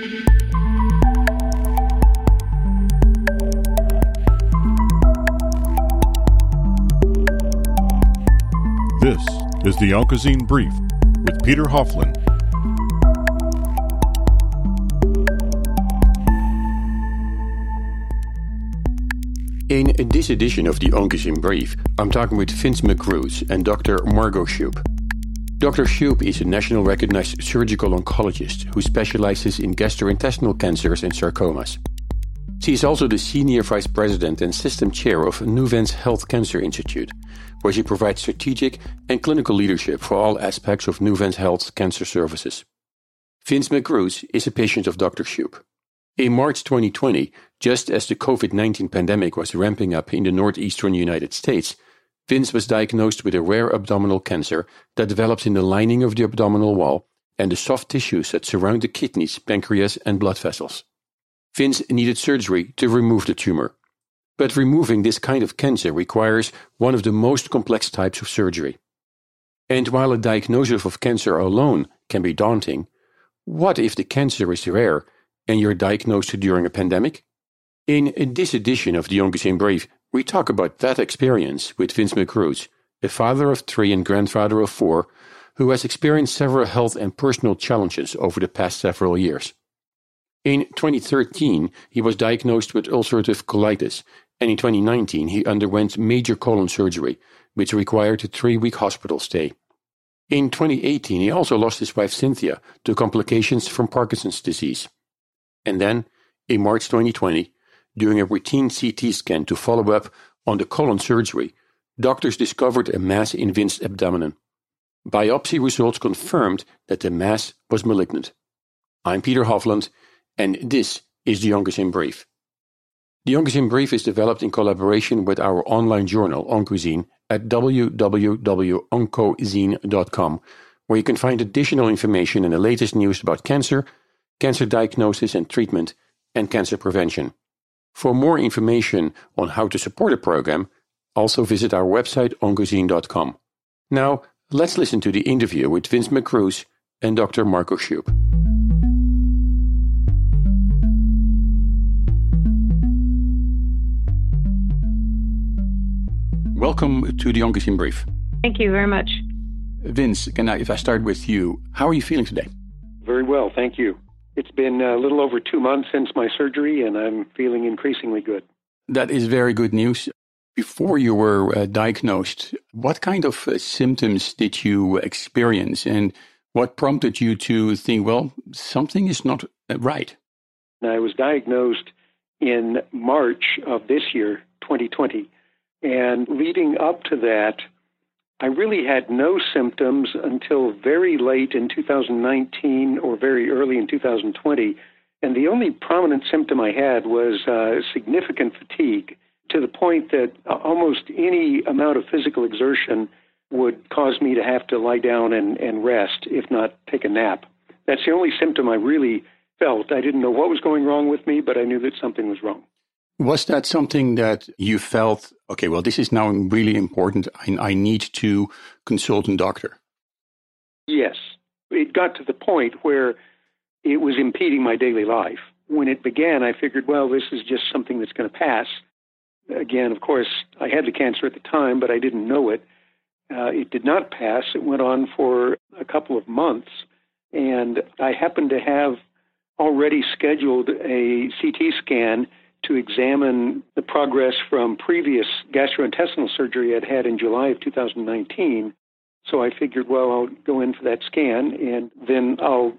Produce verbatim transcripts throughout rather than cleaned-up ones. This is the Oncozine Brief with Peter Hofland. In this edition of the Oncozine Brief, I'm talking with Vince McRuiz and Doctor Margot Shoup. Doctor Shoup is a national recognized surgical oncologist who specializes in gastrointestinal cancers and sarcomas. She is also the senior vice president and system chair of Nuvance Health Cancer Institute, where she provides strategic and clinical leadership for all aspects of Nuvance Health's cancer services. Vince McRuiz is a patient of Doctor Shoup. In March twenty twenty, just as the COVID nineteen pandemic was ramping up in the northeastern United States, Vince was diagnosed with a rare abdominal cancer that develops in the lining of the abdominal wall and the soft tissues that surround the kidneys, pancreas, and blood vessels. Vince needed surgery to remove the tumor. But removing this kind of cancer requires one of the most complex types of surgery. And while a diagnosis of cancer alone can be daunting, what if the cancer is rare and you're diagnosed during a pandemic? In this edition of the Oncozine Brief, we talk about that experience with Vince McRuiz, a father of three and grandfather of four, who has experienced several health and personal challenges over the past several years. In twenty thirteen, he was diagnosed with ulcerative colitis, and in twenty nineteen, he underwent major colon surgery, which required a three-week hospital stay. In twenty eighteen, he also lost his wife Cynthia to complications from Parkinson's disease. And then, in March twenty twenty, during a routine C T scan to follow up on the colon surgery, doctors discovered a mass in Vince's abdomen. Biopsy results confirmed that the mass was malignant. I'm Peter Hofland, and this is the Oncozine Brief. The Oncozine Brief is developed in collaboration with our online journal, Oncozine, at w w w dot oncozine dot com, where you can find additional information and the latest news about cancer, cancer diagnosis and treatment, and cancer prevention. For more information on how to support the program, also visit our website, oncozine dot com. Now, let's listen to the interview with Vince McRuiz and Doctor Margot Shoup. Welcome to the Oncozine Brief. Thank you very much. Vince, can I, if I start with you, how are you feeling today? Very well, thank you. It's been a little over two months since my surgery, and I'm feeling increasingly good. That is very good news. Before you were uh, diagnosed, what kind of uh, symptoms did you experience, and what prompted you to think, well, something is not right? I was diagnosed in March of this year, twenty twenty, and leading up to that, I really had no symptoms until very late in two thousand nineteen or very early in two thousand twenty. And the only prominent symptom I had was uh, significant fatigue, to the point that almost any amount of physical exertion would cause me to have to lie down and, and rest, if not take a nap. That's the only symptom I really felt. I didn't know what was going wrong with me, but I knew that something was wrong. Was that something that you felt, okay, well, this is now really important, I, I need to consult a doctor? Yes. It got to the point where it was impeding my daily life. When it began, I figured, well, this is just something that's going to pass. Again, of course, I had the cancer at the time, but I didn't know it. Uh, it did not pass. It went on for a couple of months, and I happened to have already scheduled a C T scan to examine the progress from previous gastrointestinal surgery I'd had in July of two thousand nineteen. So I figured, well, I'll go in for that scan, and then I'll,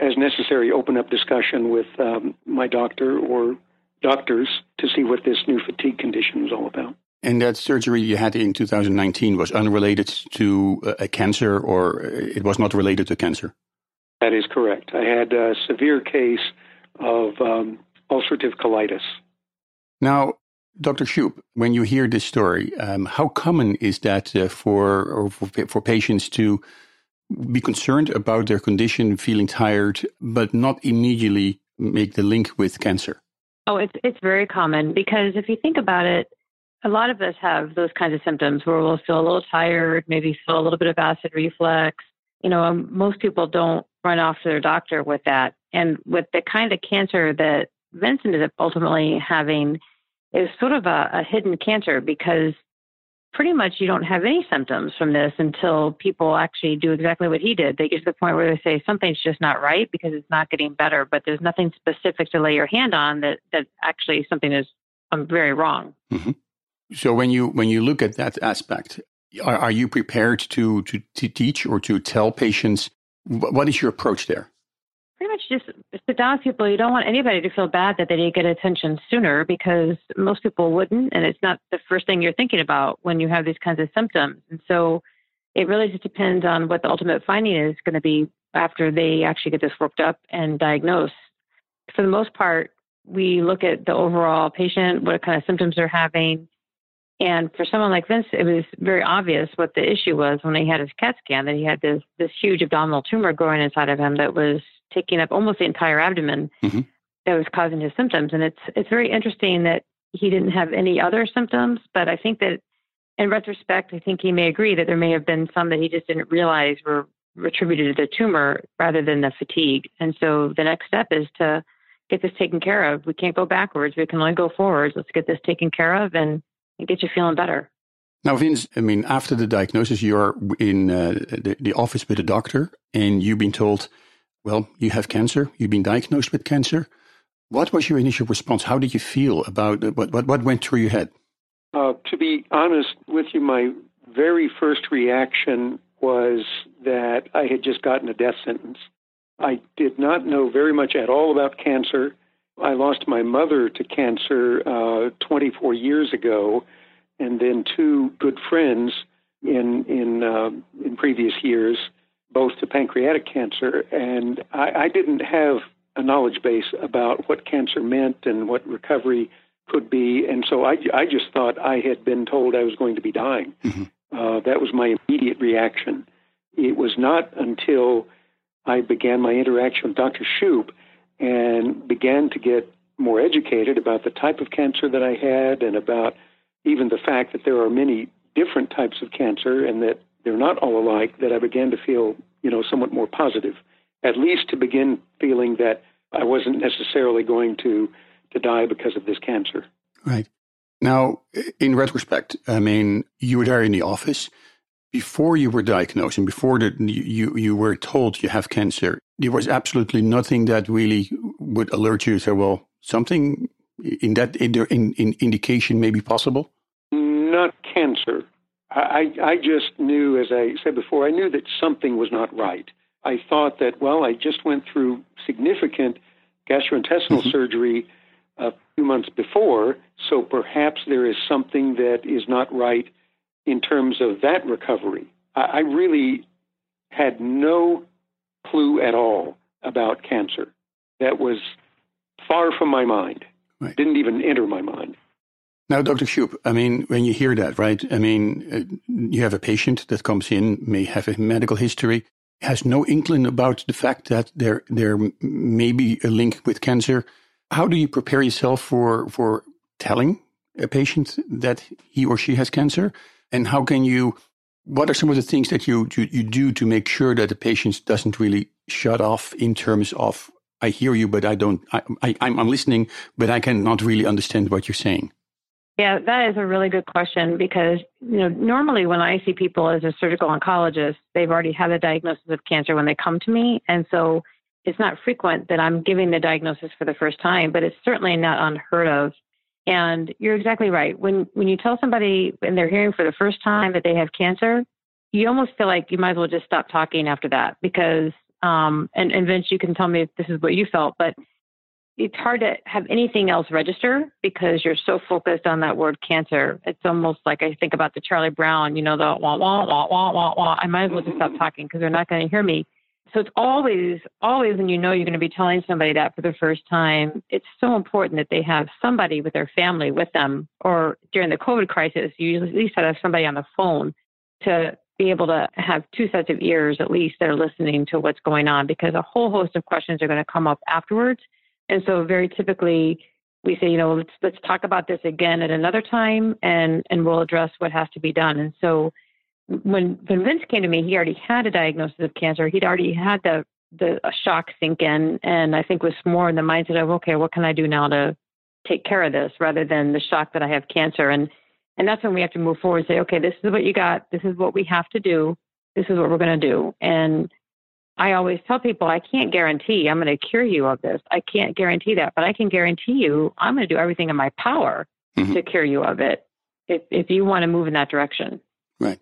as necessary, open up discussion with um, my doctor or doctors to see what this new fatigue condition was all about. And that surgery you had in two thousand nineteen was unrelated to a cancer, or it was not related to cancer? That is correct. I had a severe case of um, ulcerative colitis. Now, Doctor Shoup, when you hear this story, um, how common is that uh, for, or for for patients to be concerned about their condition, feeling tired, but not immediately make the link with cancer? Oh, it's it's very common, because if you think about it, a lot of us have those kinds of symptoms where we'll feel a little tired, maybe feel a little bit of acid reflux. You know, most people don't run off to their doctor with that. And with the kind of cancer that Vincent is ultimately having is sort of a, a hidden cancer, because pretty much you don't have any symptoms from this until people actually do exactly what he did. They get to the point where they say something's just not right because it's not getting better, but there's nothing specific to lay your hand on that, that actually something is um, very wrong. Mm-hmm. So when you when you look at that aspect, are, are you prepared to, to, to teach or to tell patients? What is your approach there? Pretty much just sit down with people. You don't want anybody to feel bad that they didn't get attention sooner, because most people wouldn't, and it's not the first thing you're thinking about when you have these kinds of symptoms. And so it really just depends on what the ultimate finding is going to be after they actually get this worked up and diagnosed. For the most part, we look at the overall patient, what kind of symptoms they're having. And for someone like Vince, it was very obvious what the issue was when he had his CAT scan, that he had this this huge abdominal tumor growing inside of him that was taking up almost the entire abdomen, mm-hmm. that was causing his symptoms. And it's it's very interesting that he didn't have any other symptoms, but I think that in retrospect, I think he may agree that there may have been some that he just didn't realize were attributed to the tumor rather than the fatigue. And so the next step is to get this taken care of. We can't go backwards. We can only go forwards. Let's get this taken care of and, and get you feeling better. Now, Vince, I mean, after the diagnosis, you're in uh, the, the office with a doctor and you've been told, well, you have cancer. You've been diagnosed with cancer. What was your initial response? How did you feel about it? What, what, what went through your head? Uh, to be honest with you, my very first reaction was that I had just gotten a death sentence. I did not know very much at all about cancer. I lost my mother to cancer uh, twenty-four years ago, and then two good friends in, in, uh, in previous years, both to pancreatic cancer, and I, I didn't have a knowledge base about what cancer meant and what recovery could be, and so I, I just thought I had been told I was going to be dying. Mm-hmm. Uh, that was my immediate reaction. It was not until I began my interaction with Doctor Shoup and began to get more educated about the type of cancer that I had and about even the fact that there are many different types of cancer and that they're not all alike, that I began to feel, you know, somewhat more positive, at least to begin feeling that I wasn't necessarily going to, to die because of this cancer. Right. Now, in retrospect, I mean, you were there in the office before you were diagnosed and before the, you, you were told you have cancer. There was absolutely nothing that really would alert you to say, well, something in that in, in, in indication may be possible? Not cancer. I, I just knew, as I said before, I knew that something was not right. I thought that, well, I just went through significant gastrointestinal mm-hmm. surgery a few months before, so perhaps there is something that is not right in terms of that recovery. I, I really had no clue at all about cancer. That was far from my mind. Right. Didn't even enter my mind. Now, Doctor Shoup, I mean, when you hear that, right, I mean, you have a patient that comes in, may have a medical history, has no inkling about the fact that there there may be a link with cancer. How do you prepare yourself for, for telling a patient that he or she has cancer? And how can you, what are some of the things that you, you, you do to make sure that the patient doesn't really shut off in terms of, I hear you, but I don't, I, I, I'm listening, but I cannot really understand what you're saying? Yeah, that is a really good question, because, you know, normally when I see people as a surgical oncologist, they've already had a diagnosis of cancer when they come to me. And so it's not frequent that I'm giving the diagnosis for the first time, but it's certainly not unheard of. And you're exactly right. When when you tell somebody and they're hearing for the first time that they have cancer, you almost feel like you might as well just stop talking after that, because, um, and, and Vince, you can tell me if this is what you felt, but it's hard to have anything else register because you're so focused on that word cancer. It's almost like I think about the Charlie Brown, you know, the wah, wah, wah, wah, wah, wah. I might as well just stop talking because they're not going to hear me. So it's always, always when you know you're going to be telling somebody that for the first time, it's so important that they have somebody with their family with them. Or during the COVID crisis, you at least had to have somebody on the phone to be able to have two sets of ears at least that are listening to what's going on, because a whole host of questions are going to come up afterwards. And so very typically we say, you know, let's let's talk about this again at another time, and, and we'll address what has to be done. And so when, when Vince came to me, he already had a diagnosis of cancer. He'd already had the the a shock sink in. And I think was more in the mindset of, okay, what can I do now to take care of this, rather than the shock that I have cancer. And, and that's when we have to move forward and say, okay, this is what you got. This is what we have to do. This is what we're going to do. And I always tell people, I can't guarantee I'm going to cure you of this. I can't guarantee that, but I can guarantee you I'm going to do everything in my power mm-hmm. to cure you of it if, if you want to move in that direction. Right.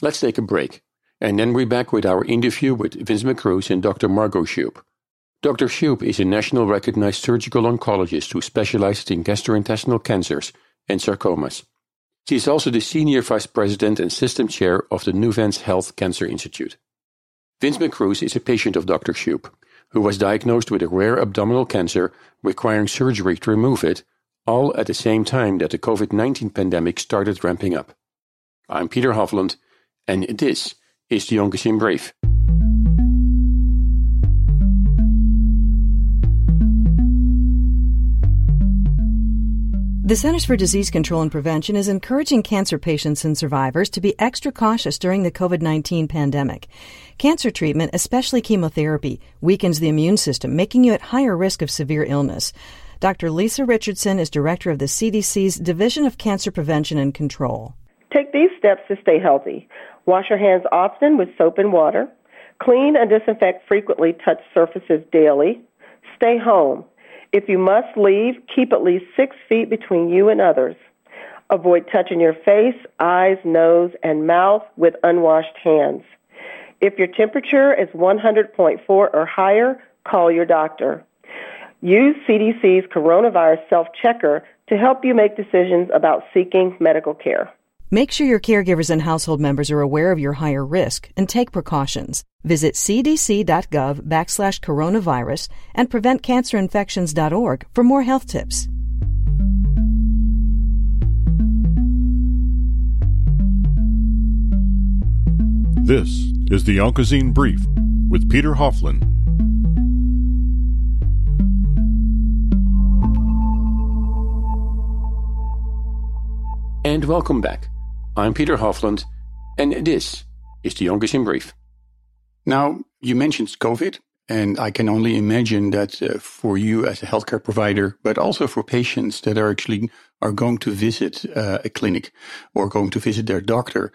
Let's take a break. And then we're back with our interview with Vince McRuiz and Doctor Margot Shoup. Doctor Shoup is a national recognized surgical oncologist who specializes in gastrointestinal cancers and sarcomas. She is also the Senior Vice President and System Chair of the Nuvance Health Cancer Institute. Vince McRuiz is a patient of Doctor Shoup, who was diagnosed with a rare abdominal cancer requiring surgery to remove it, all at the same time that the covid nineteen pandemic started ramping up. I'm Peter Hofland, and this is the Oncozine Brief. The Centers for Disease Control and Prevention is encouraging cancer patients and survivors to be extra cautious during the covid nineteen pandemic. Cancer treatment, especially chemotherapy, weakens the immune system, making you at higher risk of severe illness. Doctor Lisa Richardson is director of the C D C's Division of Cancer Prevention and Control. Take these steps to stay healthy. Wash your hands often with soap and water. Clean and disinfect frequently touched surfaces daily. Stay home. If you must leave, keep at least six feet between you and others. Avoid touching your face, eyes, nose, and mouth with unwashed hands. If your temperature is one hundred point four or higher, call your doctor. Use C D C's Coronavirus Self-Checker to help you make decisions about seeking medical care. Make sure your caregivers and household members are aware of your higher risk and take precautions. Visit cdc.gov backslash coronavirus and prevent cancer infections dot org for more health tips. This is the Oncozine Brief with Peter Hofland. And welcome back. I'm Peter Hofland, and this is the Oncozine Brief. Now, you mentioned COVID, and I can only imagine that uh, for you as a healthcare provider, but also for patients that are actually are going to visit uh, a clinic or going to visit their doctor,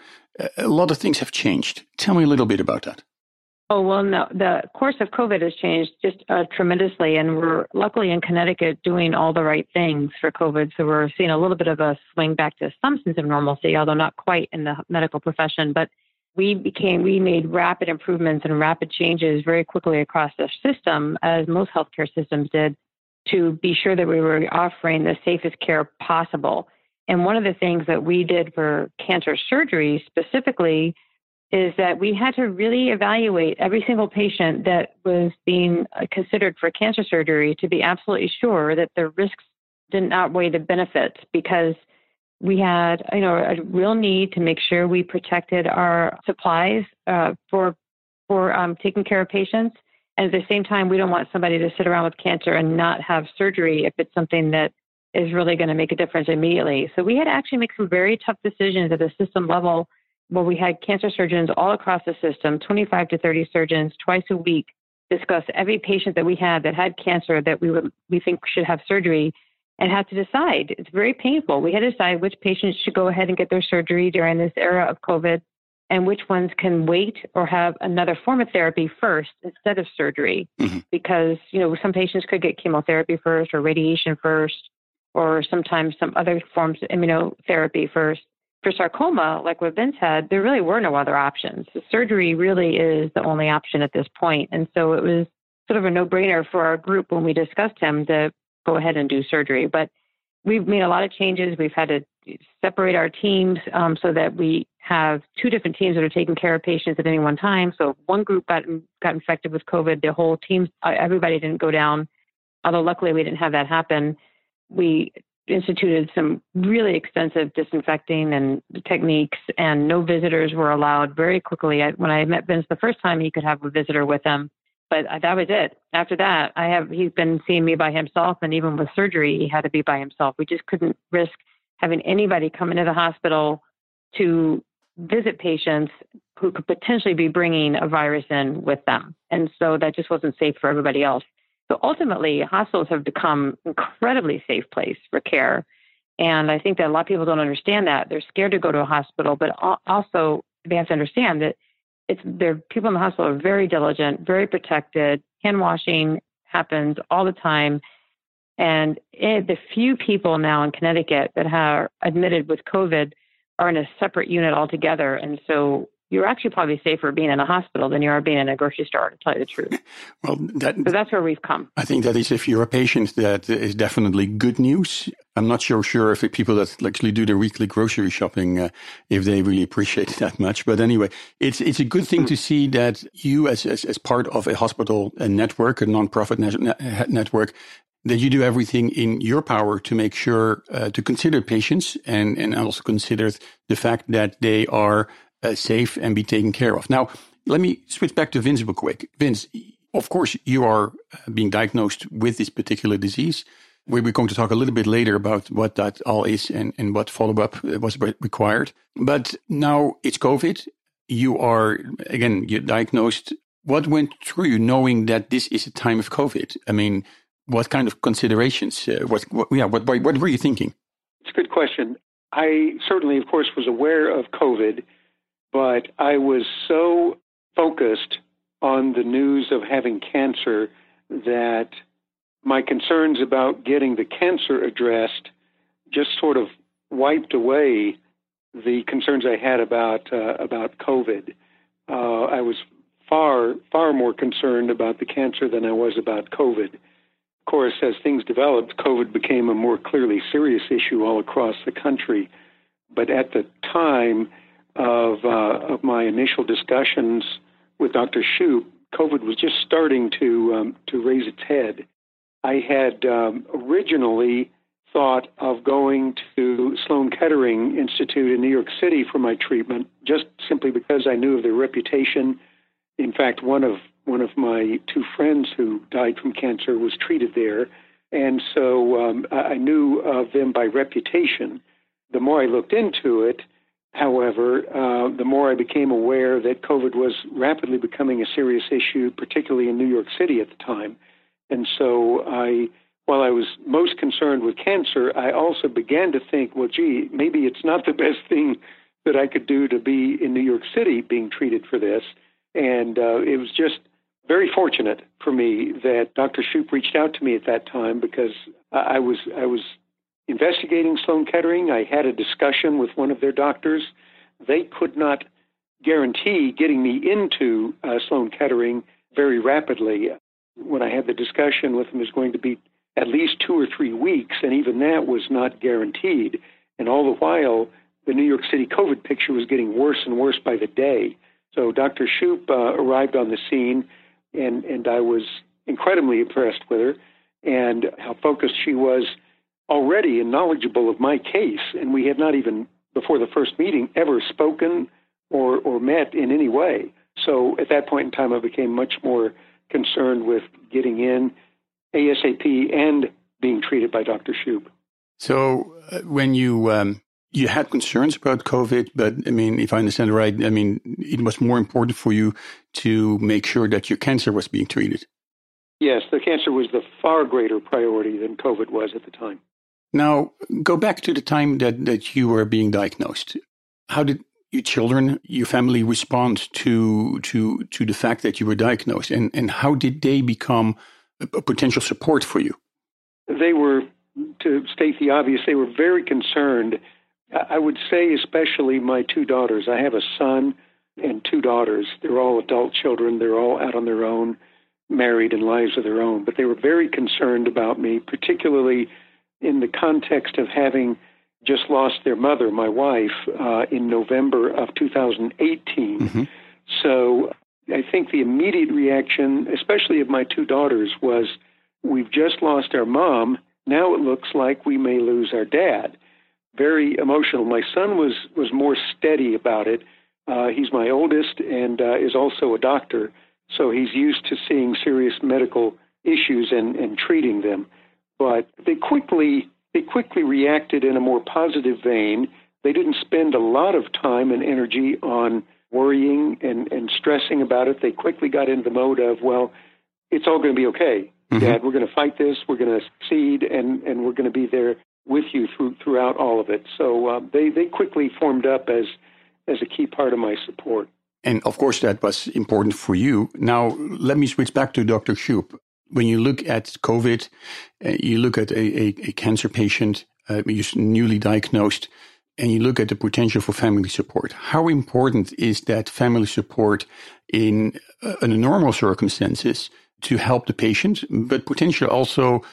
a lot of things have changed. Tell me a little bit about that. Oh, well, no, the course of COVID has changed just uh, tremendously, and we're luckily in Connecticut doing all the right things for COVID, so we're seeing a little bit of a swing back to some sense of normalcy, although not quite in the medical profession, but we became, we made rapid improvements and rapid changes very quickly across the system, as most healthcare systems did, to be sure that we were offering the safest care possible. And one of the things that we did for cancer surgery specifically is that we had to really evaluate every single patient that was being considered for cancer surgery to be absolutely sure that the risks didn't outweigh the benefits, because we had, you know, a real need to make sure we protected our supplies uh, for for um, taking care of patients. And at the same time, we don't want somebody to sit around with cancer and not have surgery if it's something that is really going to make a difference immediately. So we had to actually make some very tough decisions at a system level, where we had cancer surgeons all across the system, twenty-five to thirty surgeons twice a week, discuss every patient that we had that had cancer that we would we think should have surgery, and had to decide. It's very painful. We had to decide which patients should go ahead and get their surgery during this era of COVID and which ones can wait or have another form of therapy first instead of surgery. Mm-hmm. Because, you know, some patients could get chemotherapy first or radiation first, or sometimes some other forms of immunotherapy first. For sarcoma, like what Vince had, there really were no other options. The surgery really is the only option at this point. And so it was sort of a no-brainer for our group when we discussed him to go ahead and do surgery. But we've made a lot of changes. We've had to separate our teams um, so that we have two different teams that are taking care of patients at any one time. So if one group got got infected with COVID, the whole team, everybody didn't go down, although luckily we didn't have that happen. We instituted some really extensive disinfecting and techniques, and no visitors were allowed very quickly. I, when I met Vince the first time, he could have a visitor with him, but that was it. After that, I have he's been seeing me by himself, and even with surgery, he had to be by himself. We just couldn't risk having anybody come into the hospital to visit patients who could potentially be bringing a virus in with them. And so that just wasn't safe for everybody else. So ultimately, hospitals have become an incredibly safe place for care. And I think that a lot of people don't understand that. They're scared to go to a hospital, but also they have to understand that it's their people in the hospital are very diligent, very protected. Hand washing happens all the time. And it, the few people now in Connecticut that are admitted with COVID are in a separate unit altogether. And so you're actually probably safer being in a hospital than you are being in a grocery store, to tell you the truth. Well, that, so that's where we've come. I think that is, if you're a patient, that is definitely good news. I'm not so sure if the people that actually do their weekly grocery shopping, uh, if they really appreciate it that much. But anyway, it's it's a good thing to see that you, as as, as part of a hospital a network, a nonprofit ne- network, that you do everything in your power to make sure uh, to consider patients and, and also consider the fact that they are uh, safe and be taken care of. Now, let me switch back to Vince real quick. Vince, of course, you are being diagnosed with this particular disease. We're going to talk a little bit later about what that all is and, and what follow-up was required. But now it's COVID. You are, again, you're diagnosed. What went through you knowing that this is a time of COVID? I mean, what kind of considerations? Uh, what, what, yeah, what, what were you thinking? It's a good question. I certainly, of course, was aware of COVID, but I was so focused on the news of having cancer that my concerns about getting the cancer addressed just sort of wiped away the concerns I had about uh, about COVID. Uh, I was far, far more concerned about the cancer than I was about COVID. Of course, as things developed, COVID became a more clearly serious issue all across the country. But at the time of, uh, of my initial discussions with Doctor Shoup, COVID was just starting to um, to raise its head. I had um, originally thought of going to Sloan-Kettering Institute in New York City for my treatment, just simply because I knew of their reputation. In fact, one of One of my two friends who died from cancer was treated there. And so um, I knew of them by reputation. The more I looked into it, however, uh, the more I became aware that COVID was rapidly becoming a serious issue, particularly in New York City at the time. And so I, while I was most concerned with cancer, I also began to think, well, gee, maybe it's not the best thing that I could do to be in New York City being treated for this. And uh, it was just very fortunate for me that Doctor Shoup reached out to me at that time, because I was I was investigating Sloan-Kettering. I had a discussion with one of their doctors. They could not guarantee getting me into uh, Sloan-Kettering very rapidly. When I had the discussion with them, it was going to be at least two or three weeks, and even that was not guaranteed. And all the while, the New York City COVID picture was getting worse and worse by the day. So Doctor Shoup uh, arrived on the scene, and, and I was incredibly impressed with her and how focused she was already and knowledgeable of my case. And we had not even, before the first meeting, ever spoken or, or met in any way. So at that point in time, I became much more concerned with getting in ASAP and being treated by Doctor Shoup. So uh, when you... Um You had concerns about COVID, but I mean, if I understand it right, I mean, it was more important for you to make sure that your cancer was being treated. Yes, the cancer was the far greater priority than COVID was at the time. Now, go back to the time that, that you were being diagnosed. How did your children, your family respond to to to the fact that you were diagnosed? And, and how did they become a, a potential support for you? They were, to state the obvious, they were very concerned. I would say especially my two daughters. I have a son and two daughters. They're all adult children. They're all out on their own, married and lives of their own. But they were very concerned about me, particularly in the context of having just lost their mother, my wife, uh, in November of two thousand eighteen. Mm-hmm. So I think the immediate reaction, especially of my two daughters, was, we've just lost our mom. Now it looks like we may lose our dad. Very emotional. My son was, was more steady about it. Uh, he's my oldest and uh, is also a doctor, so he's used to seeing serious medical issues and, and treating them. But they quickly they quickly reacted in a more positive vein. They didn't spend a lot of time and energy on worrying and, and stressing about it, they quickly got into the mode of, well, it's all going to be okay, mm-hmm. Dad. We're going to fight this. We're going to succeed, and, and we're going to be there with you through, throughout all of it. So uh, they, they quickly formed up as as a key part of my support. And, of course, that was important for you. Now, let me switch back to Doctor Shoup. When you look at COVID, uh, you look at a, a, a cancer patient, uh, newly diagnosed, and you look at the potential for family support. How important is that family support in, uh, in normal circumstances to help the patient, but potentially also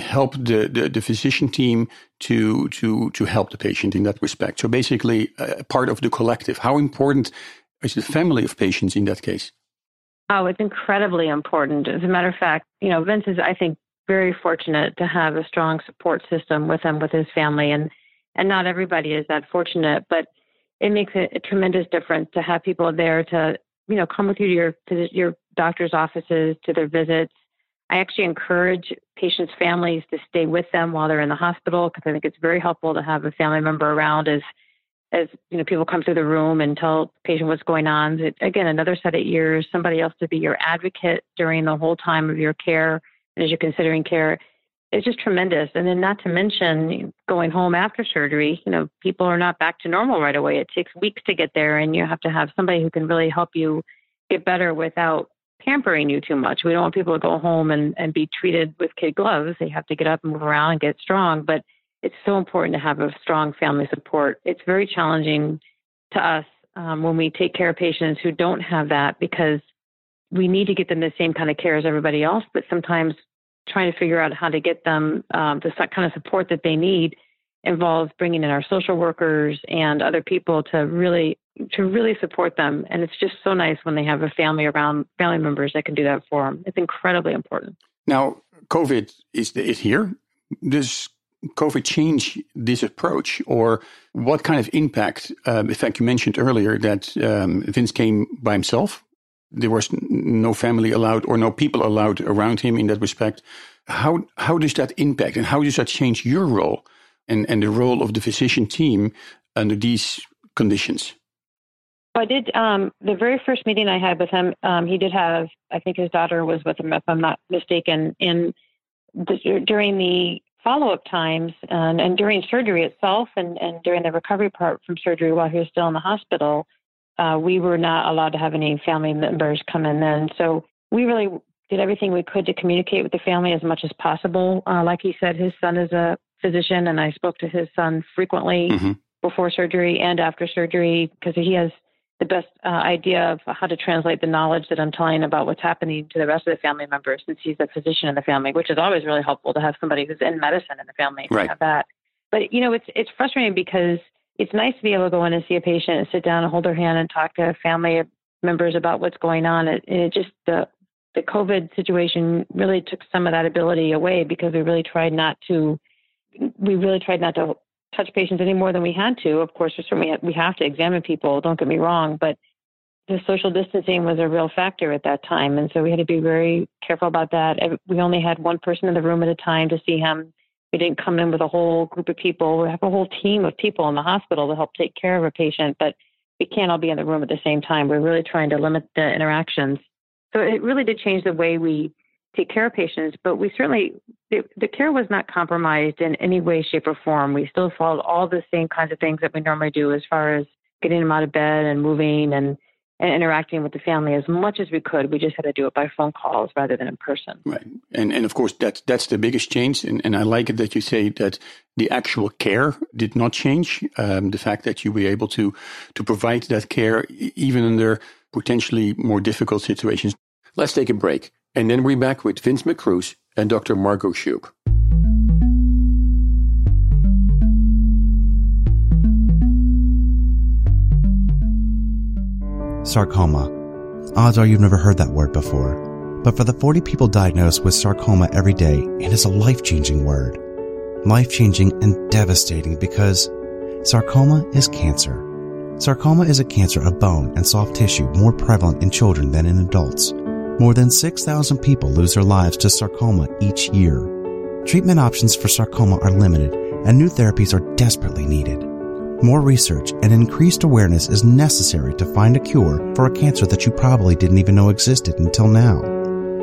help the, the, the physician team to, to, to help the patient in that respect? So basically, uh, part of the collective. How important is the family of patients in that case? Oh, it's incredibly important. As a matter of fact, you know, Vince is, I think, very fortunate to have a strong support system with him, with his family, and and not everybody is that fortunate, but it makes a, a tremendous difference to have people there to, you know, come with you to your your doctor's offices, to their visits. I actually encourage patients' families to stay with them while they're in the hospital, because I think it's very helpful to have a family member around as as you know, people come through the room and tell the patient what's going on. It, again, another set of ears, somebody else to be your advocate during the whole time of your care, and as you're considering care, it's just tremendous. And then not to mention going home after surgery, you know, people are not back to normal right away. It takes weeks to get there, and you have to have somebody who can really help you get better without pampering you too much. We don't want people to go home and, and be treated with kid gloves. They have to get up and move around and get strong, but it's so important to have a strong family support. It's very challenging to us um, when we take care of patients who don't have that, because we need to get them the same kind of care as everybody else, but sometimes trying to figure out how to get them um, the kind of support that they need involves bringing in our social workers and other people to really to really support them. And it's just so nice when they have a family around, family members that can do that for them. It's incredibly important. Now, COVID is, is here. This COVID change this approach, or what kind of impact? Um, in fact, you mentioned earlier that um, Vince came by himself. There was no family allowed or no people allowed around him in that respect. How how does that impact, and how does that change your role and, and the role of the physician team under these conditions? I did um, the very first meeting I had with him. Um, he did have, I think his daughter was with him, if I'm not mistaken. And the, during the follow-up times and, and during surgery itself and, and during the recovery part from surgery while he was still in the hospital, uh, we were not allowed to have any family members come in then. So we really did everything we could to communicate with the family as much as possible. Uh, like he said, his son is a physician, and I spoke to his son frequently mm-hmm. before surgery and after surgery, because he has the best uh, idea of how to translate the knowledge that I'm telling about what's happening to the rest of the family members, since he's a physician in the family, which is always really helpful to have somebody who's in medicine in the family. Right. Have that. But, you know, it's it's frustrating because it's nice to be able to go in and see a patient and sit down and hold their hand and talk to family members about what's going on. And it just, the, the COVID situation really took some of that ability away, because we really tried not to, we really tried not to touch patients any more than we had to. Of course, certainly we have to examine people, don't get me wrong, but the social distancing was a real factor at that time. And so we had to be very careful about that. We only had one person in the room at a time to see him. We didn't come in with a whole group of people. We have a whole team of people in the hospital to help take care of a patient, but we can't all be in the room at the same time. We're really trying to limit the interactions. So it really did change the way we take care of patients, but we certainly, the, the care was not compromised in any way, shape, or form. We still followed all the same kinds of things that we normally do as far as getting them out of bed and moving and, and interacting with the family as much as we could. We just had to do it by phone calls rather than in person. Right. And and of course, that's, that's the biggest change. And, and I like it that you say that the actual care did not change. Um, the fact that you were able to to provide that care even under potentially more difficult situations. Let's take a break. And then we're back with Vince McRuiz and Doctor Margot Shoup. Sarcoma. Odds are you've never heard that word before. But for the forty people diagnosed with sarcoma every day, it is a life-changing word. Life-changing and devastating, because sarcoma is cancer. Sarcoma is a cancer of bone and soft tissue more prevalent in children than in adults. More than six thousand people lose their lives to sarcoma each year. Treatment options for sarcoma are limited, and new therapies are desperately needed. More research and increased awareness is necessary to find a cure for a cancer that you probably didn't even know existed until now.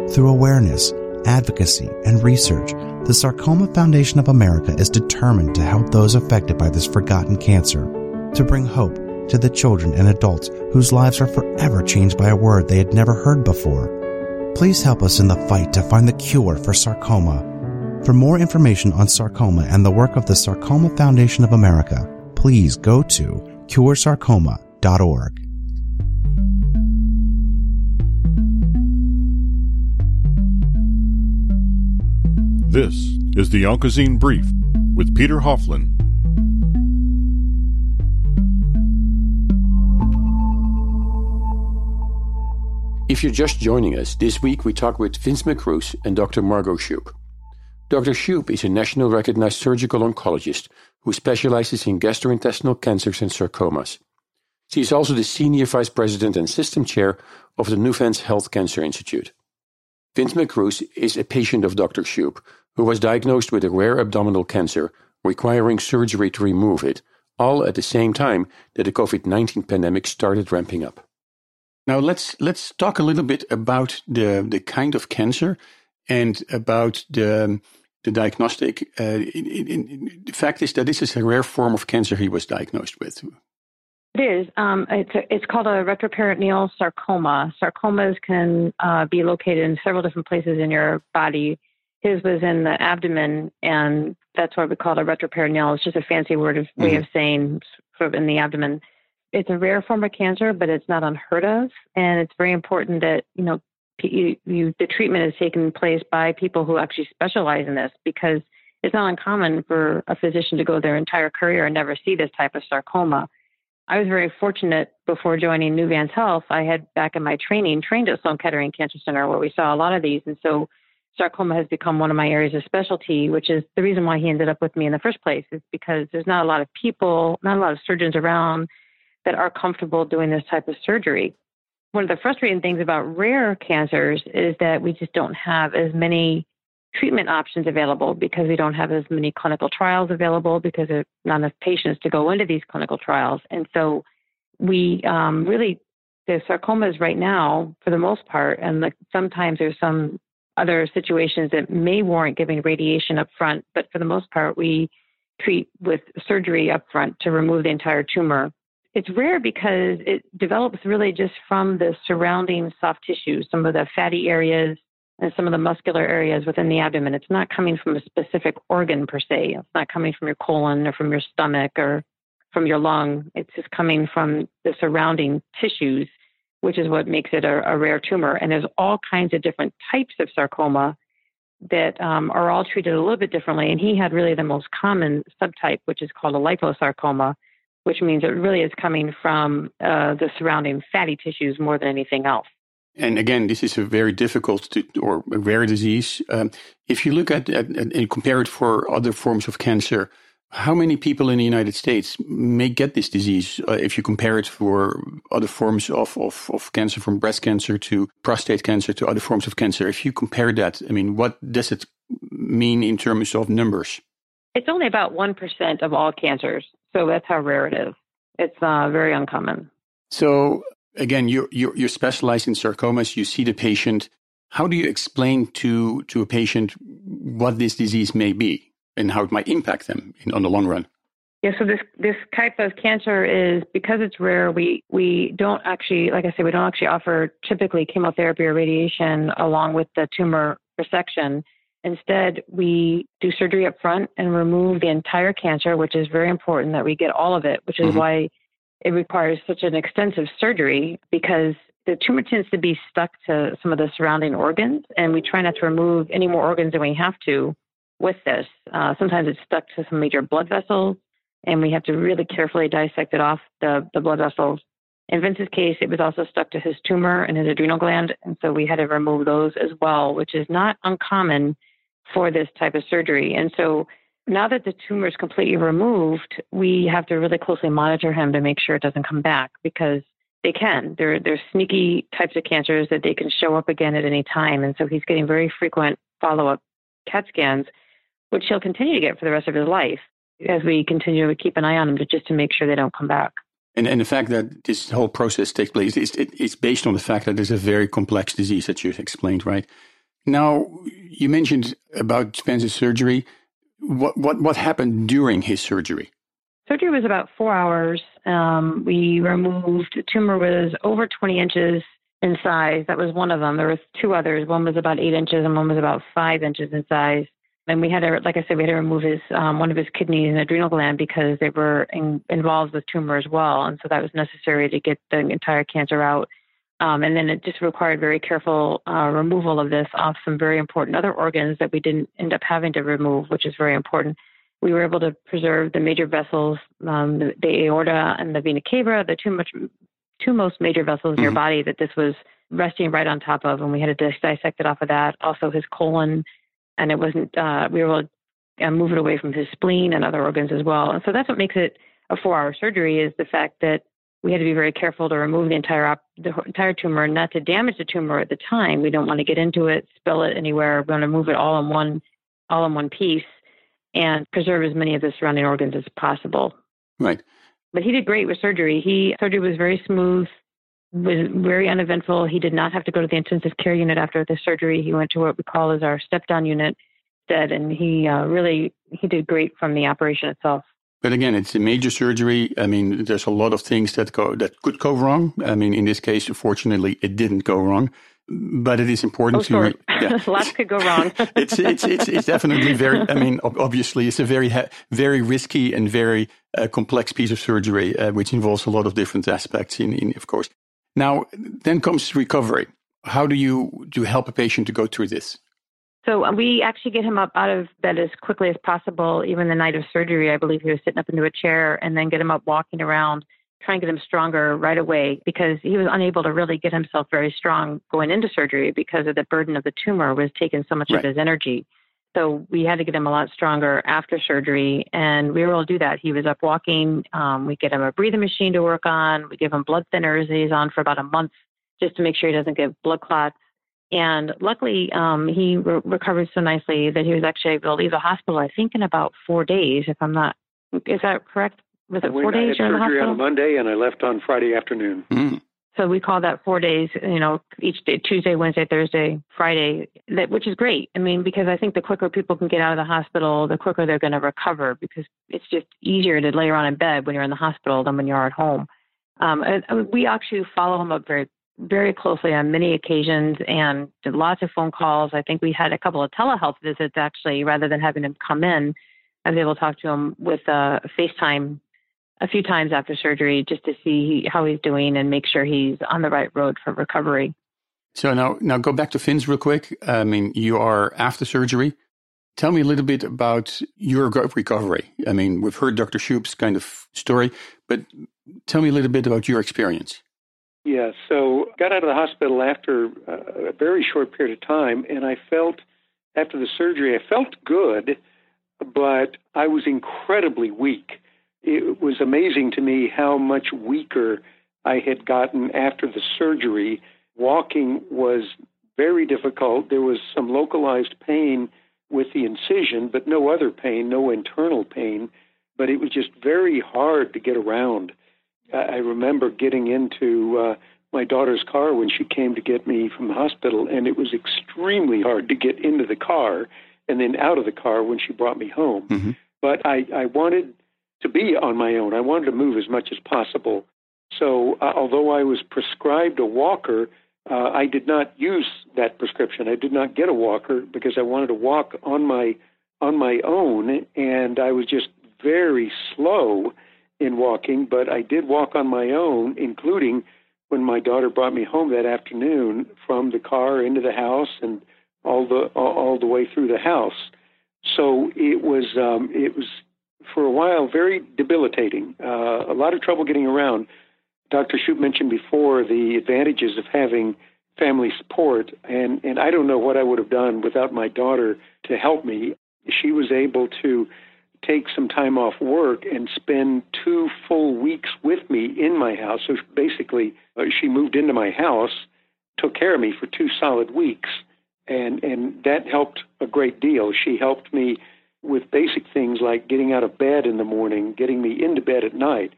Through awareness, advocacy, and research, the Sarcoma Foundation of America is determined to help those affected by this forgotten cancer, to bring hope to the children and adults whose lives are forever changed by a word they had never heard before. Please help us in the fight to find the cure for sarcoma. For more information on sarcoma and the work of the Sarcoma Foundation of America, please go to cure sarcoma dot org. This is the Oncozine Brief with Peter Hofland. If you're just joining us, this week we talk with Vince McRuiz and Doctor Margot Shoup. Doctor Shoup is a nationally recognized surgical oncologist who specializes in gastrointestinal cancers and sarcomas. She is also the Senior Vice President and System Chair of the Nuvance Health Cancer Institute. Vince McRuiz is a patient of Doctor Shoup, who was diagnosed with a rare abdominal cancer, requiring surgery to remove it, all at the same time that the covid nineteen pandemic started ramping up. Now let's let's talk a little bit about the, the kind of cancer and about the, the diagnostic. Uh, in, in, in, the fact is that this is a rare form of cancer he was diagnosed with. It is. Um, it's, a, it's called a retroperitoneal sarcoma. Sarcomas can uh, be located in several different places in your body. His was in the abdomen, and that's why we call it a retroperitoneal. It's just a fancy word of mm-hmm. way of saying sort of in the abdomen. It's a rare form of cancer, but it's not unheard of, and it's very important that you know you, you, the treatment is taken place by people who actually specialize in this, because it's not uncommon for a physician to go their entire career and never see this type of sarcoma. I was very fortunate before joining Nuvance Health. I had, back in my training, trained at Sloan-Kettering Cancer Center, where we saw a lot of these. And so sarcoma has become one of my areas of specialty, which is the reason why he ended up with me in the first place, is because there's not a lot of people, not a lot of surgeons around that are comfortable doing this type of surgery. One of the frustrating things about rare cancers is that we just don't have as many treatment options available, because we don't have as many clinical trials available, because there's not enough patients to go into these clinical trials. And so we um, really, the sarcomas right now, for the most part, and the, sometimes there's some other situations that may warrant giving radiation up front, but for the most part, we treat with surgery up front to remove the entire tumor. It's rare because it develops really just from the surrounding soft tissue, some of the fatty areas, and some of the muscular areas within the abdomen. It's not coming from a specific organ per se. It's not coming from your colon or from your stomach or from your lung. It's just coming from the surrounding tissues, which is what makes it a, a rare tumor. And there's all kinds of different types of sarcoma that um, are all treated a little bit differently. And he had really the most common subtype, which is called a liposarcoma, which means it really is coming from uh, the surrounding fatty tissues more than anything else. And again, this is a very difficult to, or a rare disease. Um, if you look at, at, at and compare it for other forms of cancer, how many people in the United States may get this disease uh, if you compare it for other forms of, of, of cancer, from breast cancer to prostate cancer to other forms of cancer? If you compare that, I mean, what does it mean in terms of numbers? It's only about one percent of all cancers. So that's how rare it is. It's uh, very uncommon. So again, you're, you're, you're specialized in sarcomas. You see the patient. How do you explain to, to a patient what this disease may be and how it might impact them in, on the long run? Yeah, so this, this type of cancer is, because it's rare, we, we don't actually, like I said, we don't actually offer typically chemotherapy or radiation along with the tumor resection. Instead, we do surgery up front and remove the entire cancer, which is very important that we get all of it, which is mm-hmm. why it requires such an extensive surgery, because the tumor tends to be stuck to some of the surrounding organs, and we try not to remove any more organs than we have to with this. Uh, sometimes it's stuck to some major blood vessels, and we have to really carefully dissect it off the, the blood vessels. In Vince's case, it was also stuck to his tumor and his adrenal gland, and so we had to remove those as well, which is not uncommon for this type of surgery. And so now that the tumor is completely removed, we have to really closely monitor him to make sure it doesn't come back, because they can. There, there's sneaky types of cancers that they can show up again at any time. And so he's getting very frequent follow-up C A T scans, which he'll continue to get for the rest of his life. as we continue to keep an eye on them, just to make sure they don't come back. And, and the fact that this whole process takes place, it's, it, it's based on the fact that it's a very complex disease that you've explained, right? Now, you mentioned about Spencer's surgery. What what what happened during his surgery? Surgery was about four hours. Um, we removed, the tumor was over twenty inches in size. That was one of them. There was two others. One was about eight inches and one was about five inches in size. And we had to, like I said, we had to remove his um, one of his kidneys and adrenal gland because they were in, involved with tumor as well. And so that was necessary to get the entire cancer out. Um, and then it just required very careful uh, removal of this off some very important other organs that we didn't end up having to remove, which is very important. We were able to preserve the major vessels, um, the, the aorta and the vena cava, the two, much, two most major vessels mm-hmm. in your body that this was resting right on top of. And we had to dissect it off of that. Also his colon. And it wasn't, uh, we were able to move it away from his spleen and other organs as well. And so that's what makes it a four-hour surgery, is the fact that we had to be very careful to remove the entire op- the entire tumor and not to damage the tumor at the time. We don't want to get into it, spill it anywhere. We want to move it all in one, all in one piece and preserve as many of the surrounding organs as possible. Right. But he did great with surgery. He surgery was very smooth, was very uneventful. He did not have to go to the intensive care unit after the surgery. He went to what we call as our step-down unit instead, and he uh, really, he did great from the operation itself. But again, it's a major surgery. I mean, there's a lot of things that go, that could go wrong. I mean, in this case, fortunately, it didn't go wrong. But it is important oh, to re- yeah. Lots could go wrong. it's, it's it's it's definitely very. I mean, obviously, it's a very ha- very risky and very uh, complex piece of surgery, uh, which involves a lot of different aspects. In, in of course, now then comes recovery. How do you do you help a patient to go through this? So we actually get him up out of bed as quickly as possible. Even the night of surgery, I believe he was sitting up into a chair, and then get him up walking around, try and get him stronger right away, because he was unable to really get himself very strong going into surgery because of the burden of the tumor was taking so much right. of his energy. So we had to get him a lot stronger after surgery, and we were able to do that. He was up walking. Um, we get him a breathing machine to work on. We give him blood thinners that he's on for about a month just to make sure he doesn't get blood clots. And luckily, um, he re- recovered so nicely that he was actually able to leave the hospital, I think, in about four days, if I'm not, is that correct? Was it four days you're in the hospital? I had surgery on a Monday, and I left on Friday afternoon. Mm. So we call that four days, you know, each day, Tuesday, Wednesday, Thursday, Friday, that, which is great. I mean, because I think the quicker people can get out of the hospital, the quicker they're going to recover, because it's just easier to lay around in bed when you're in the hospital than when you're at home. Um, and we actually follow him up very very closely on many occasions and did lots of phone calls. I think we had a couple of telehealth visits, actually, rather than having him come in. I was able to talk to him with uh, FaceTime a few times after surgery just to see how he's doing and make sure he's on the right road for recovery. So now, now go back to Finn's real quick. I mean, you are after surgery. Tell me a little bit about your recovery. I mean, we've heard Doctor Shoup's kind of story, but tell me a little bit about your experience. Yeah, so got out of the hospital after a very short period of time, and I felt, after the surgery, I felt good, but I was incredibly weak. It was amazing to me how much weaker I had gotten after the surgery. Walking was very difficult. There was some localized pain with the incision, but no other pain, no internal pain, but it was just very hard to get around. I remember getting into uh, my daughter's car when she came to get me from the hospital, and it was extremely hard to get into the car and then out of the car when she brought me home. Mm-hmm. But I, I wanted to be on my own. I wanted to move as much as possible. So uh, although I was prescribed a walker, uh, I did not use that prescription. I did not get a walker because I wanted to walk on my on my own, and I was just very slow in walking, but I did walk on my own, including when my daughter brought me home that afternoon from the car into the house and all the all, all the way through the house. So it was um, it was for a while very debilitating. Uh, a lot of trouble getting around. Doctor Shoup mentioned before the advantages of having family support, and and I don't know what I would have done without my daughter to help me. She was able to take some time off work and spend two full weeks with me in my house. So basically, uh, she moved into my house, took care of me for two solid weeks, and, and that helped a great deal. She helped me with basic things like getting out of bed in the morning, getting me into bed at night,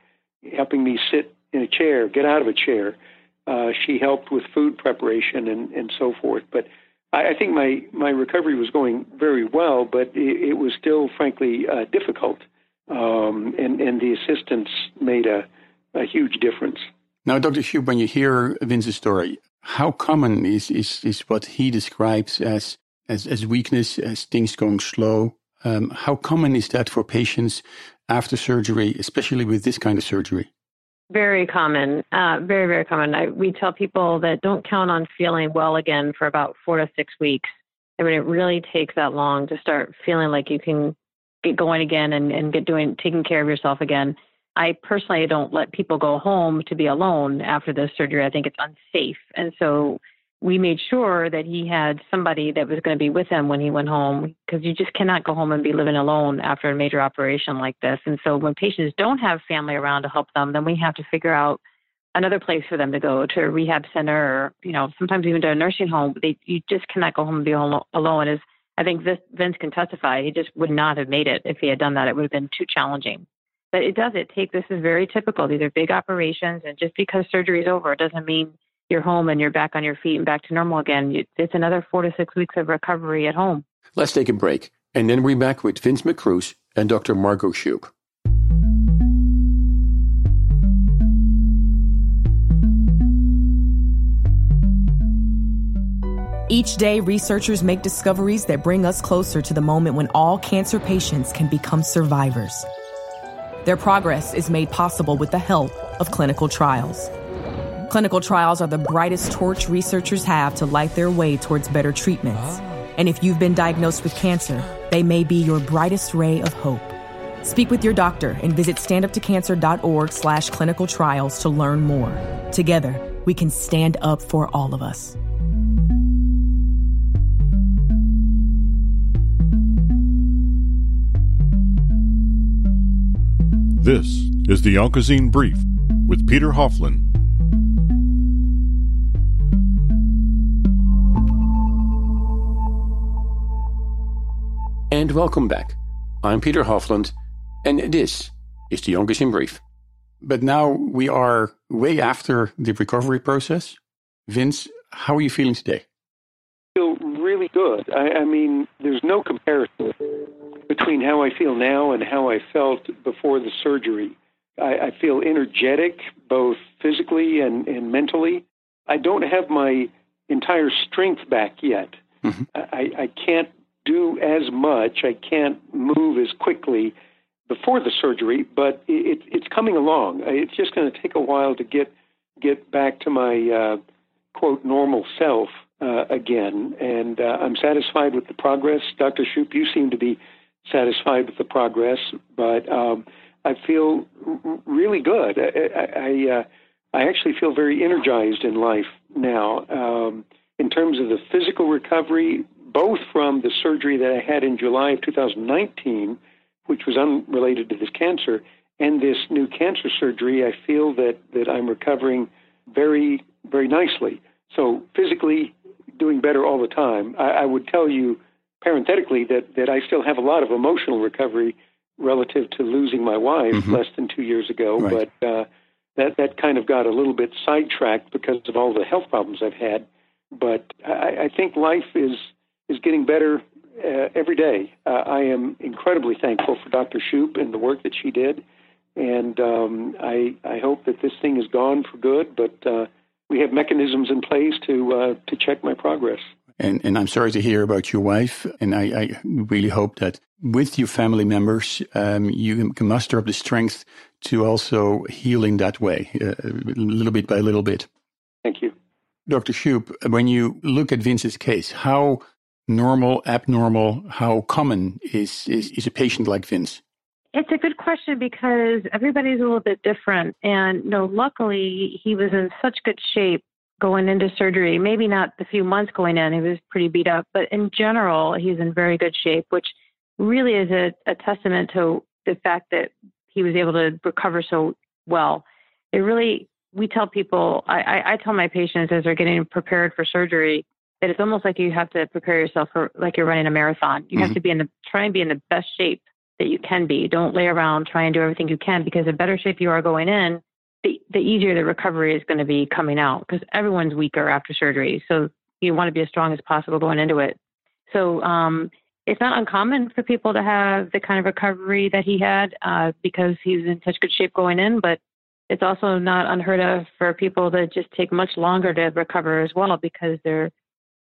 helping me sit in a chair, get out of a chair. Uh, she helped with food preparation and, and so forth. But I, I think my, my recovery was going very well, but it, it was still, frankly, uh, difficult. Um, and, and the assistance made a, a huge difference. Now, Doctor Shoup, when you hear Vince's story, how common is, is, is what he describes as, as, as weakness, as things going slow? Um, how common is that for patients after surgery, especially with this kind of surgery? Very common, uh, very, very common. I, we tell people that don't count on feeling well again for about four to six weeks. I mean, it really takes that long to start feeling like you can get going again and, and get doing, taking care of yourself again. I personally don't let people go home to be alone after this surgery. I think it's unsafe. And so we made sure that he had somebody that was going to be with him when he went home, because you just cannot go home and be living alone after a major operation like this. And so when patients don't have family around to help them, then we have to figure out another place for them to go, to a rehab center, or, you know, sometimes even to a nursing home. They, you just cannot go home and be alone. As I think this, Vince can testify, he just would not have made it if he had done that. It would have been too challenging. But it does, it take, this is very typical. These are big operations, and just because surgery is over, it doesn't mean you're home and you're back on your feet and back to normal again. It's another four to six weeks of recovery at home. Let's take a break, and then we're back with Vince McRuiz and Doctor Margot Shoup. Each day, researchers make discoveries that bring us closer to the moment when all cancer patients can become survivors. Their progress is made possible with the help of clinical trials. Clinical trials are the brightest torch researchers have to light their way towards better treatments. And if you've been diagnosed with cancer, they may be your brightest ray of hope. Speak with your doctor and visit standuptocancer.org slash clinical trials to learn more. Together, we can stand up for all of us. This is the Oncozine Brief with Peter Hofland. And welcome back. I'm Peter Hofland, and this is the Oncozine Brief. But now we are way after the recovery process. Vince, how are you feeling today? I feel really good. I, I mean, there's no comparison between how I feel now and how I felt before the surgery. I, I feel energetic, both physically and, and mentally. I don't have my entire strength back yet. Mm-hmm. I, I can't do as much. I can't move as quickly before the surgery, but it, it's coming along. It's just going to take a while to get get back to my, uh, quote, normal self uh, again. And uh, I'm satisfied with the progress. Doctor Shoup, you seem to be satisfied with the progress, but um, I feel r- really good. I I, uh, I actually feel very energized in life now. Um, in terms of the physical recovery, both from the surgery that I had in July of two thousand nineteen, which was unrelated to this cancer, and this new cancer surgery, I feel that, that I'm recovering very, very nicely. So physically doing better all the time. I, I would tell you parenthetically that, that I still have a lot of emotional recovery relative to losing my wife mm-hmm. less than two years ago, right. but uh, that, that kind of got a little bit sidetracked because of all the health problems I've had. But I, I think life is... is getting better uh, every day. Uh, I am incredibly thankful for Doctor Shoup and the work that she did, and um, I, I hope that this thing is gone for good, but uh, we have mechanisms in place to uh, to check my progress. And, and I'm sorry to hear about your wife, and I, I really hope that with your family members, um, you can muster up the strength to also heal in that way, uh, little bit by little bit. Thank you. Doctor Shoup, when you look at Vince's case, how normal, abnormal, how common is, is, is a patient like Vince? It's a good question because everybody's a little bit different. And you know, luckily, he was in such good shape going into surgery. Maybe not the few months going in, he was pretty beat up. But in general, he's in very good shape, which really is a, a testament to the fact that he was able to recover so well. It really, we tell people, I, I, I tell my patients as they're getting prepared for surgery, that it's almost like you have to prepare yourself for, like you're running a marathon. You mm-hmm. have to be in the, try and be in the best shape that you can be. Don't lay around, try and do everything you can, because the better shape you are going in, the, the easier the recovery is going to be coming out, because everyone's weaker after surgery. So you want to be as strong as possible going into it. So um, it's not uncommon for people to have the kind of recovery that he had uh, because he's in such good shape going in, but it's also not unheard of for people to just take much longer to recover as well, because they're,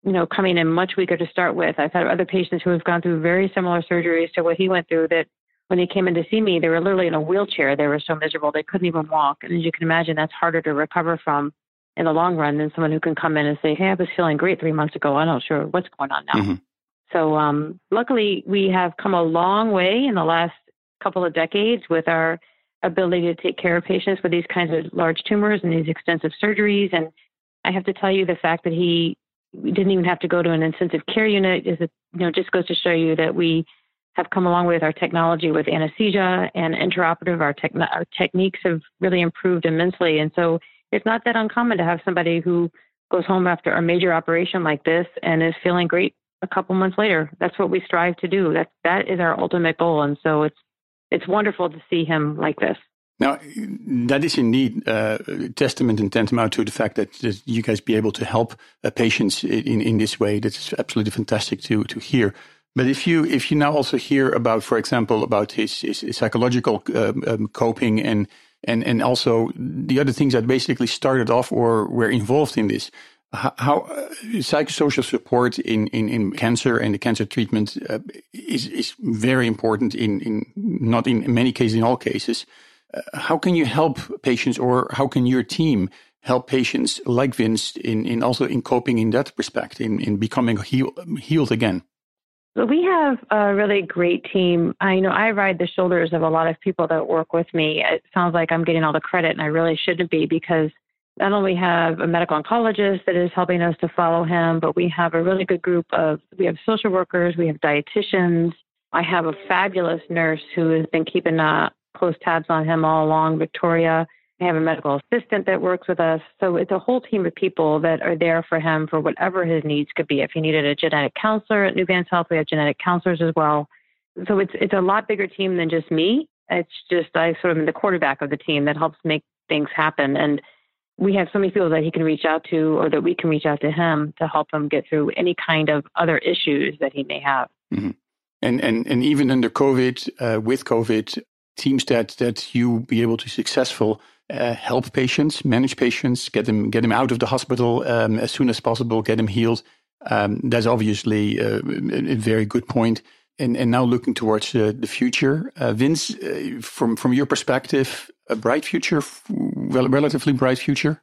you know, coming in much weaker to start with. I've had other patients who have gone through very similar surgeries to what he went through, that when they came in to see me, they were literally in a wheelchair. They were so miserable. They couldn't even walk. And as you can imagine, that's harder to recover from in the long run than someone who can come in and say, hey, I was feeling great three months ago. I'm not sure what's going on now. Mm-hmm. So um, luckily, we have come a long way in the last couple of decades with our ability to take care of patients with these kinds of large tumors and these extensive surgeries. And I have to tell you, the fact that he didn't even have to go to an intensive care unit is, a, you know, just goes to show you that we have come a long way with our technology, with anesthesia and interoperative. Our, techn- our techniques have really improved immensely. And so it's not that uncommon to have somebody who goes home after a major operation like this and is feeling great a couple months later. That's what we strive to do. That that is our ultimate goal. And so it's it's wonderful to see him like this. Now, that is indeed uh, testament and tantamount to the fact that, that you guys be able to help uh, patients in, in this way. That's absolutely fantastic to to hear. But if you if you now also hear about, for example, about his, his, his psychological um, um, coping and and and also the other things that basically started off or were involved in this, how, how uh, psychosocial support in, in, in cancer and the cancer treatment uh, is is very important in, in not in many cases, in all cases. Uh, how can you help patients, or how can your team help patients like Vince in, in also in coping in that respect, in, in becoming heal, healed again? Well, we have a really great team. I you know I ride the shoulders of a lot of people that work with me. It sounds like I'm getting all the credit, and I really shouldn't be, because not only have a medical oncologist that is helping us to follow him, but we have a really good group of, we have social workers, we have dietitians. I have a fabulous nurse who has been keeping uh, close tabs on him all along, Victoria. I have a medical assistant that works with us. So it's a whole team of people that are there for him for whatever his needs could be. If he needed a genetic counselor at Nuvance Health, we have genetic counselors as well. So it's it's a lot bigger team than just me. It's just I sort of am the quarterback of the team that helps make things happen. And we have so many people that he can reach out to, or that we can reach out to him to help him get through any kind of other issues that he may have. Mm-hmm. And and and even under COVID, uh, with COVID, seems that that you be able to successful uh, help patients, manage patients, get them get them out of the hospital um, as soon as possible, get them healed. Um, that's obviously a, a very good point. And and now looking towards uh, the future, uh, Vince, uh, from from your perspective, a bright future, well, relatively bright future.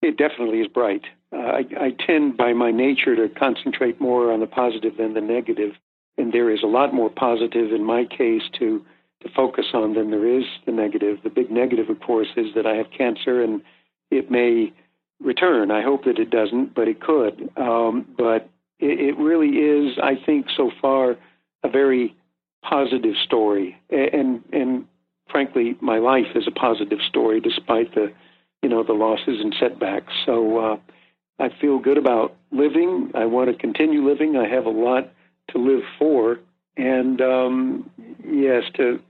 It definitely is bright. Uh, I, I tend by my nature to concentrate more on the positive than the negative, and there is a lot more positive in my case to. to focus on than there is the negative. The big negative, of course, is that I have cancer and it may return. I hope that it doesn't, but it could. Um, but it, it really is, I think, so far, a very positive story. And, and frankly, my life is a positive story despite the, you know, the losses and setbacks. So uh, I feel good about living. I want to continue living. I have a lot to live for. And um, yes, to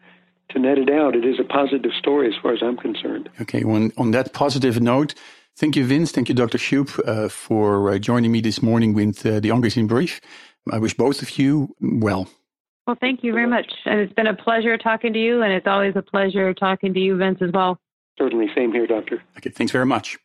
to net it out, it is a positive story as far as I'm concerned. Okay, well, on that positive note, thank you, Vince. Thank you, Doctor Shoup, uh, for uh, joining me this morning with uh, the Oncozine Brief. I wish both of you well. Well, thank you very much. And it's been a pleasure talking to you, and it's always a pleasure talking to you, Vince, as well. Certainly. Same here, Doctor. Okay, thanks very much.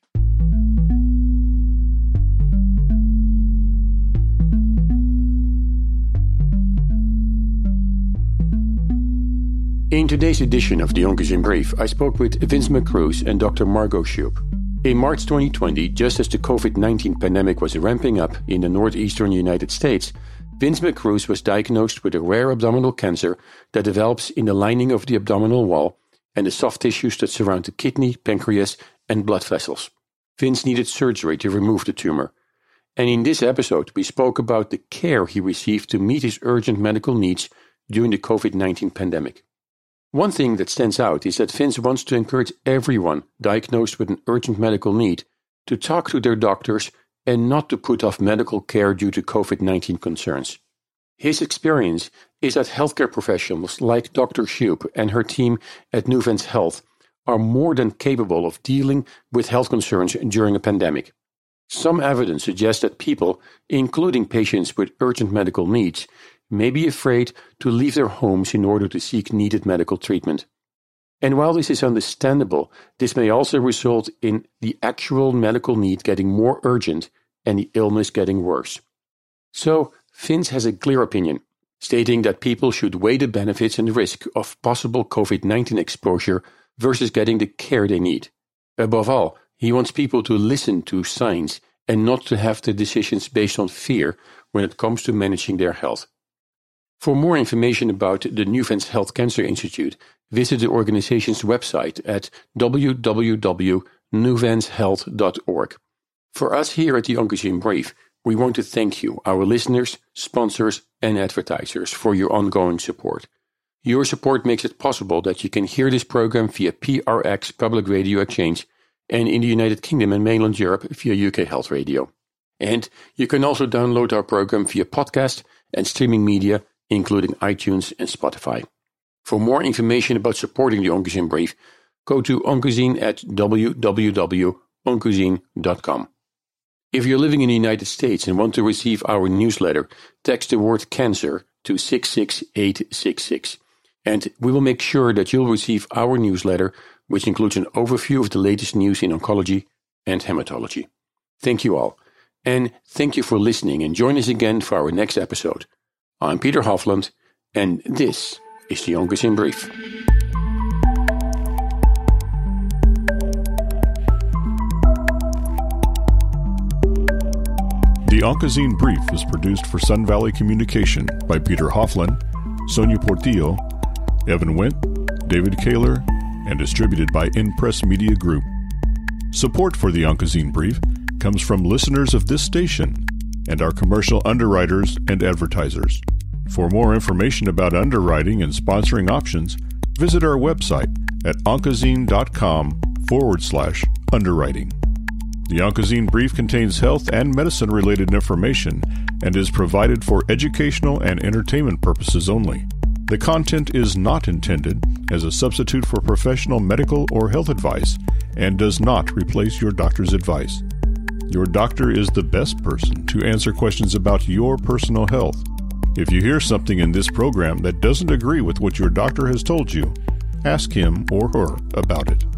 In today's edition of the Oncozine Brief, I spoke with Vince McRuiz and Doctor Margot Shoup. In March twenty twenty, just as the COVID nineteen pandemic was ramping up in the northeastern United States, Vince McRuiz was diagnosed with a rare abdominal cancer that develops in the lining of the abdominal wall and the soft tissues that surround the kidney, pancreas, and blood vessels. Vince needed surgery to remove the tumor. And in this episode, we spoke about the care he received to meet his urgent medical needs during the COVID nineteen pandemic. One thing that stands out is that Vince wants to encourage everyone diagnosed with an urgent medical need to talk to their doctors and not to put off medical care due to COVID nineteen concerns. His experience is that healthcare professionals like Doctor Shoup and her team at Nuvance Health are more than capable of dealing with health concerns during a pandemic. Some evidence suggests that people, including patients with urgent medical needs, may be afraid to leave their homes in order to seek needed medical treatment. And while this is understandable, this may also result in the actual medical need getting more urgent and the illness getting worse. So, Vince has a clear opinion, stating that people should weigh the benefits and risk of possible COVID nineteen exposure versus getting the care they need. Above all, he wants people to listen to science and not to have the decisions based on fear when it comes to managing their health. For more information about the Nuvance Health Cancer Institute, visit the organization's website at w w w dot nuvance health dot org. For us here at the Oncozine Brief, we want to thank you, our listeners, sponsors, and advertisers for your ongoing support. Your support makes it possible that you can hear this program via P R X Public Radio Exchange and in the United Kingdom and mainland Europe via U K Health Radio. And you can also download our program via podcast and streaming media, including iTunes and Spotify. For more information about supporting the Oncozine Brief, go to Oncozine at w w w dot oncozine dot com. If you're living in the United States and want to receive our newsletter, text the word cancer to six six eight six six, and we will make sure that you'll receive our newsletter, which includes an overview of the latest news in oncology and hematology. Thank you all, and thank you for listening, and join us again for our next episode. I'm Peter Hofland, and this is the Oncozine Brief. The Oncozine Brief is produced for Sun Valley Communication by Peter Hofland, Sonia Portillo, Evan Wendt, David Kaler, and distributed by InPress Media Group. Support for the Oncozine Brief comes from listeners of this station and our commercial underwriters and advertisers. For more information about underwriting and sponsoring options, visit our website at oncozine.com forward slash underwriting. The Oncozine Brief contains health and medicine-related information and is provided for educational and entertainment purposes only. The content is not intended as a substitute for professional medical or health advice and does not replace your doctor's advice. Your doctor is the best person to answer questions about your personal health. If you hear something in this program that doesn't agree with what your doctor has told you, ask him or her about it.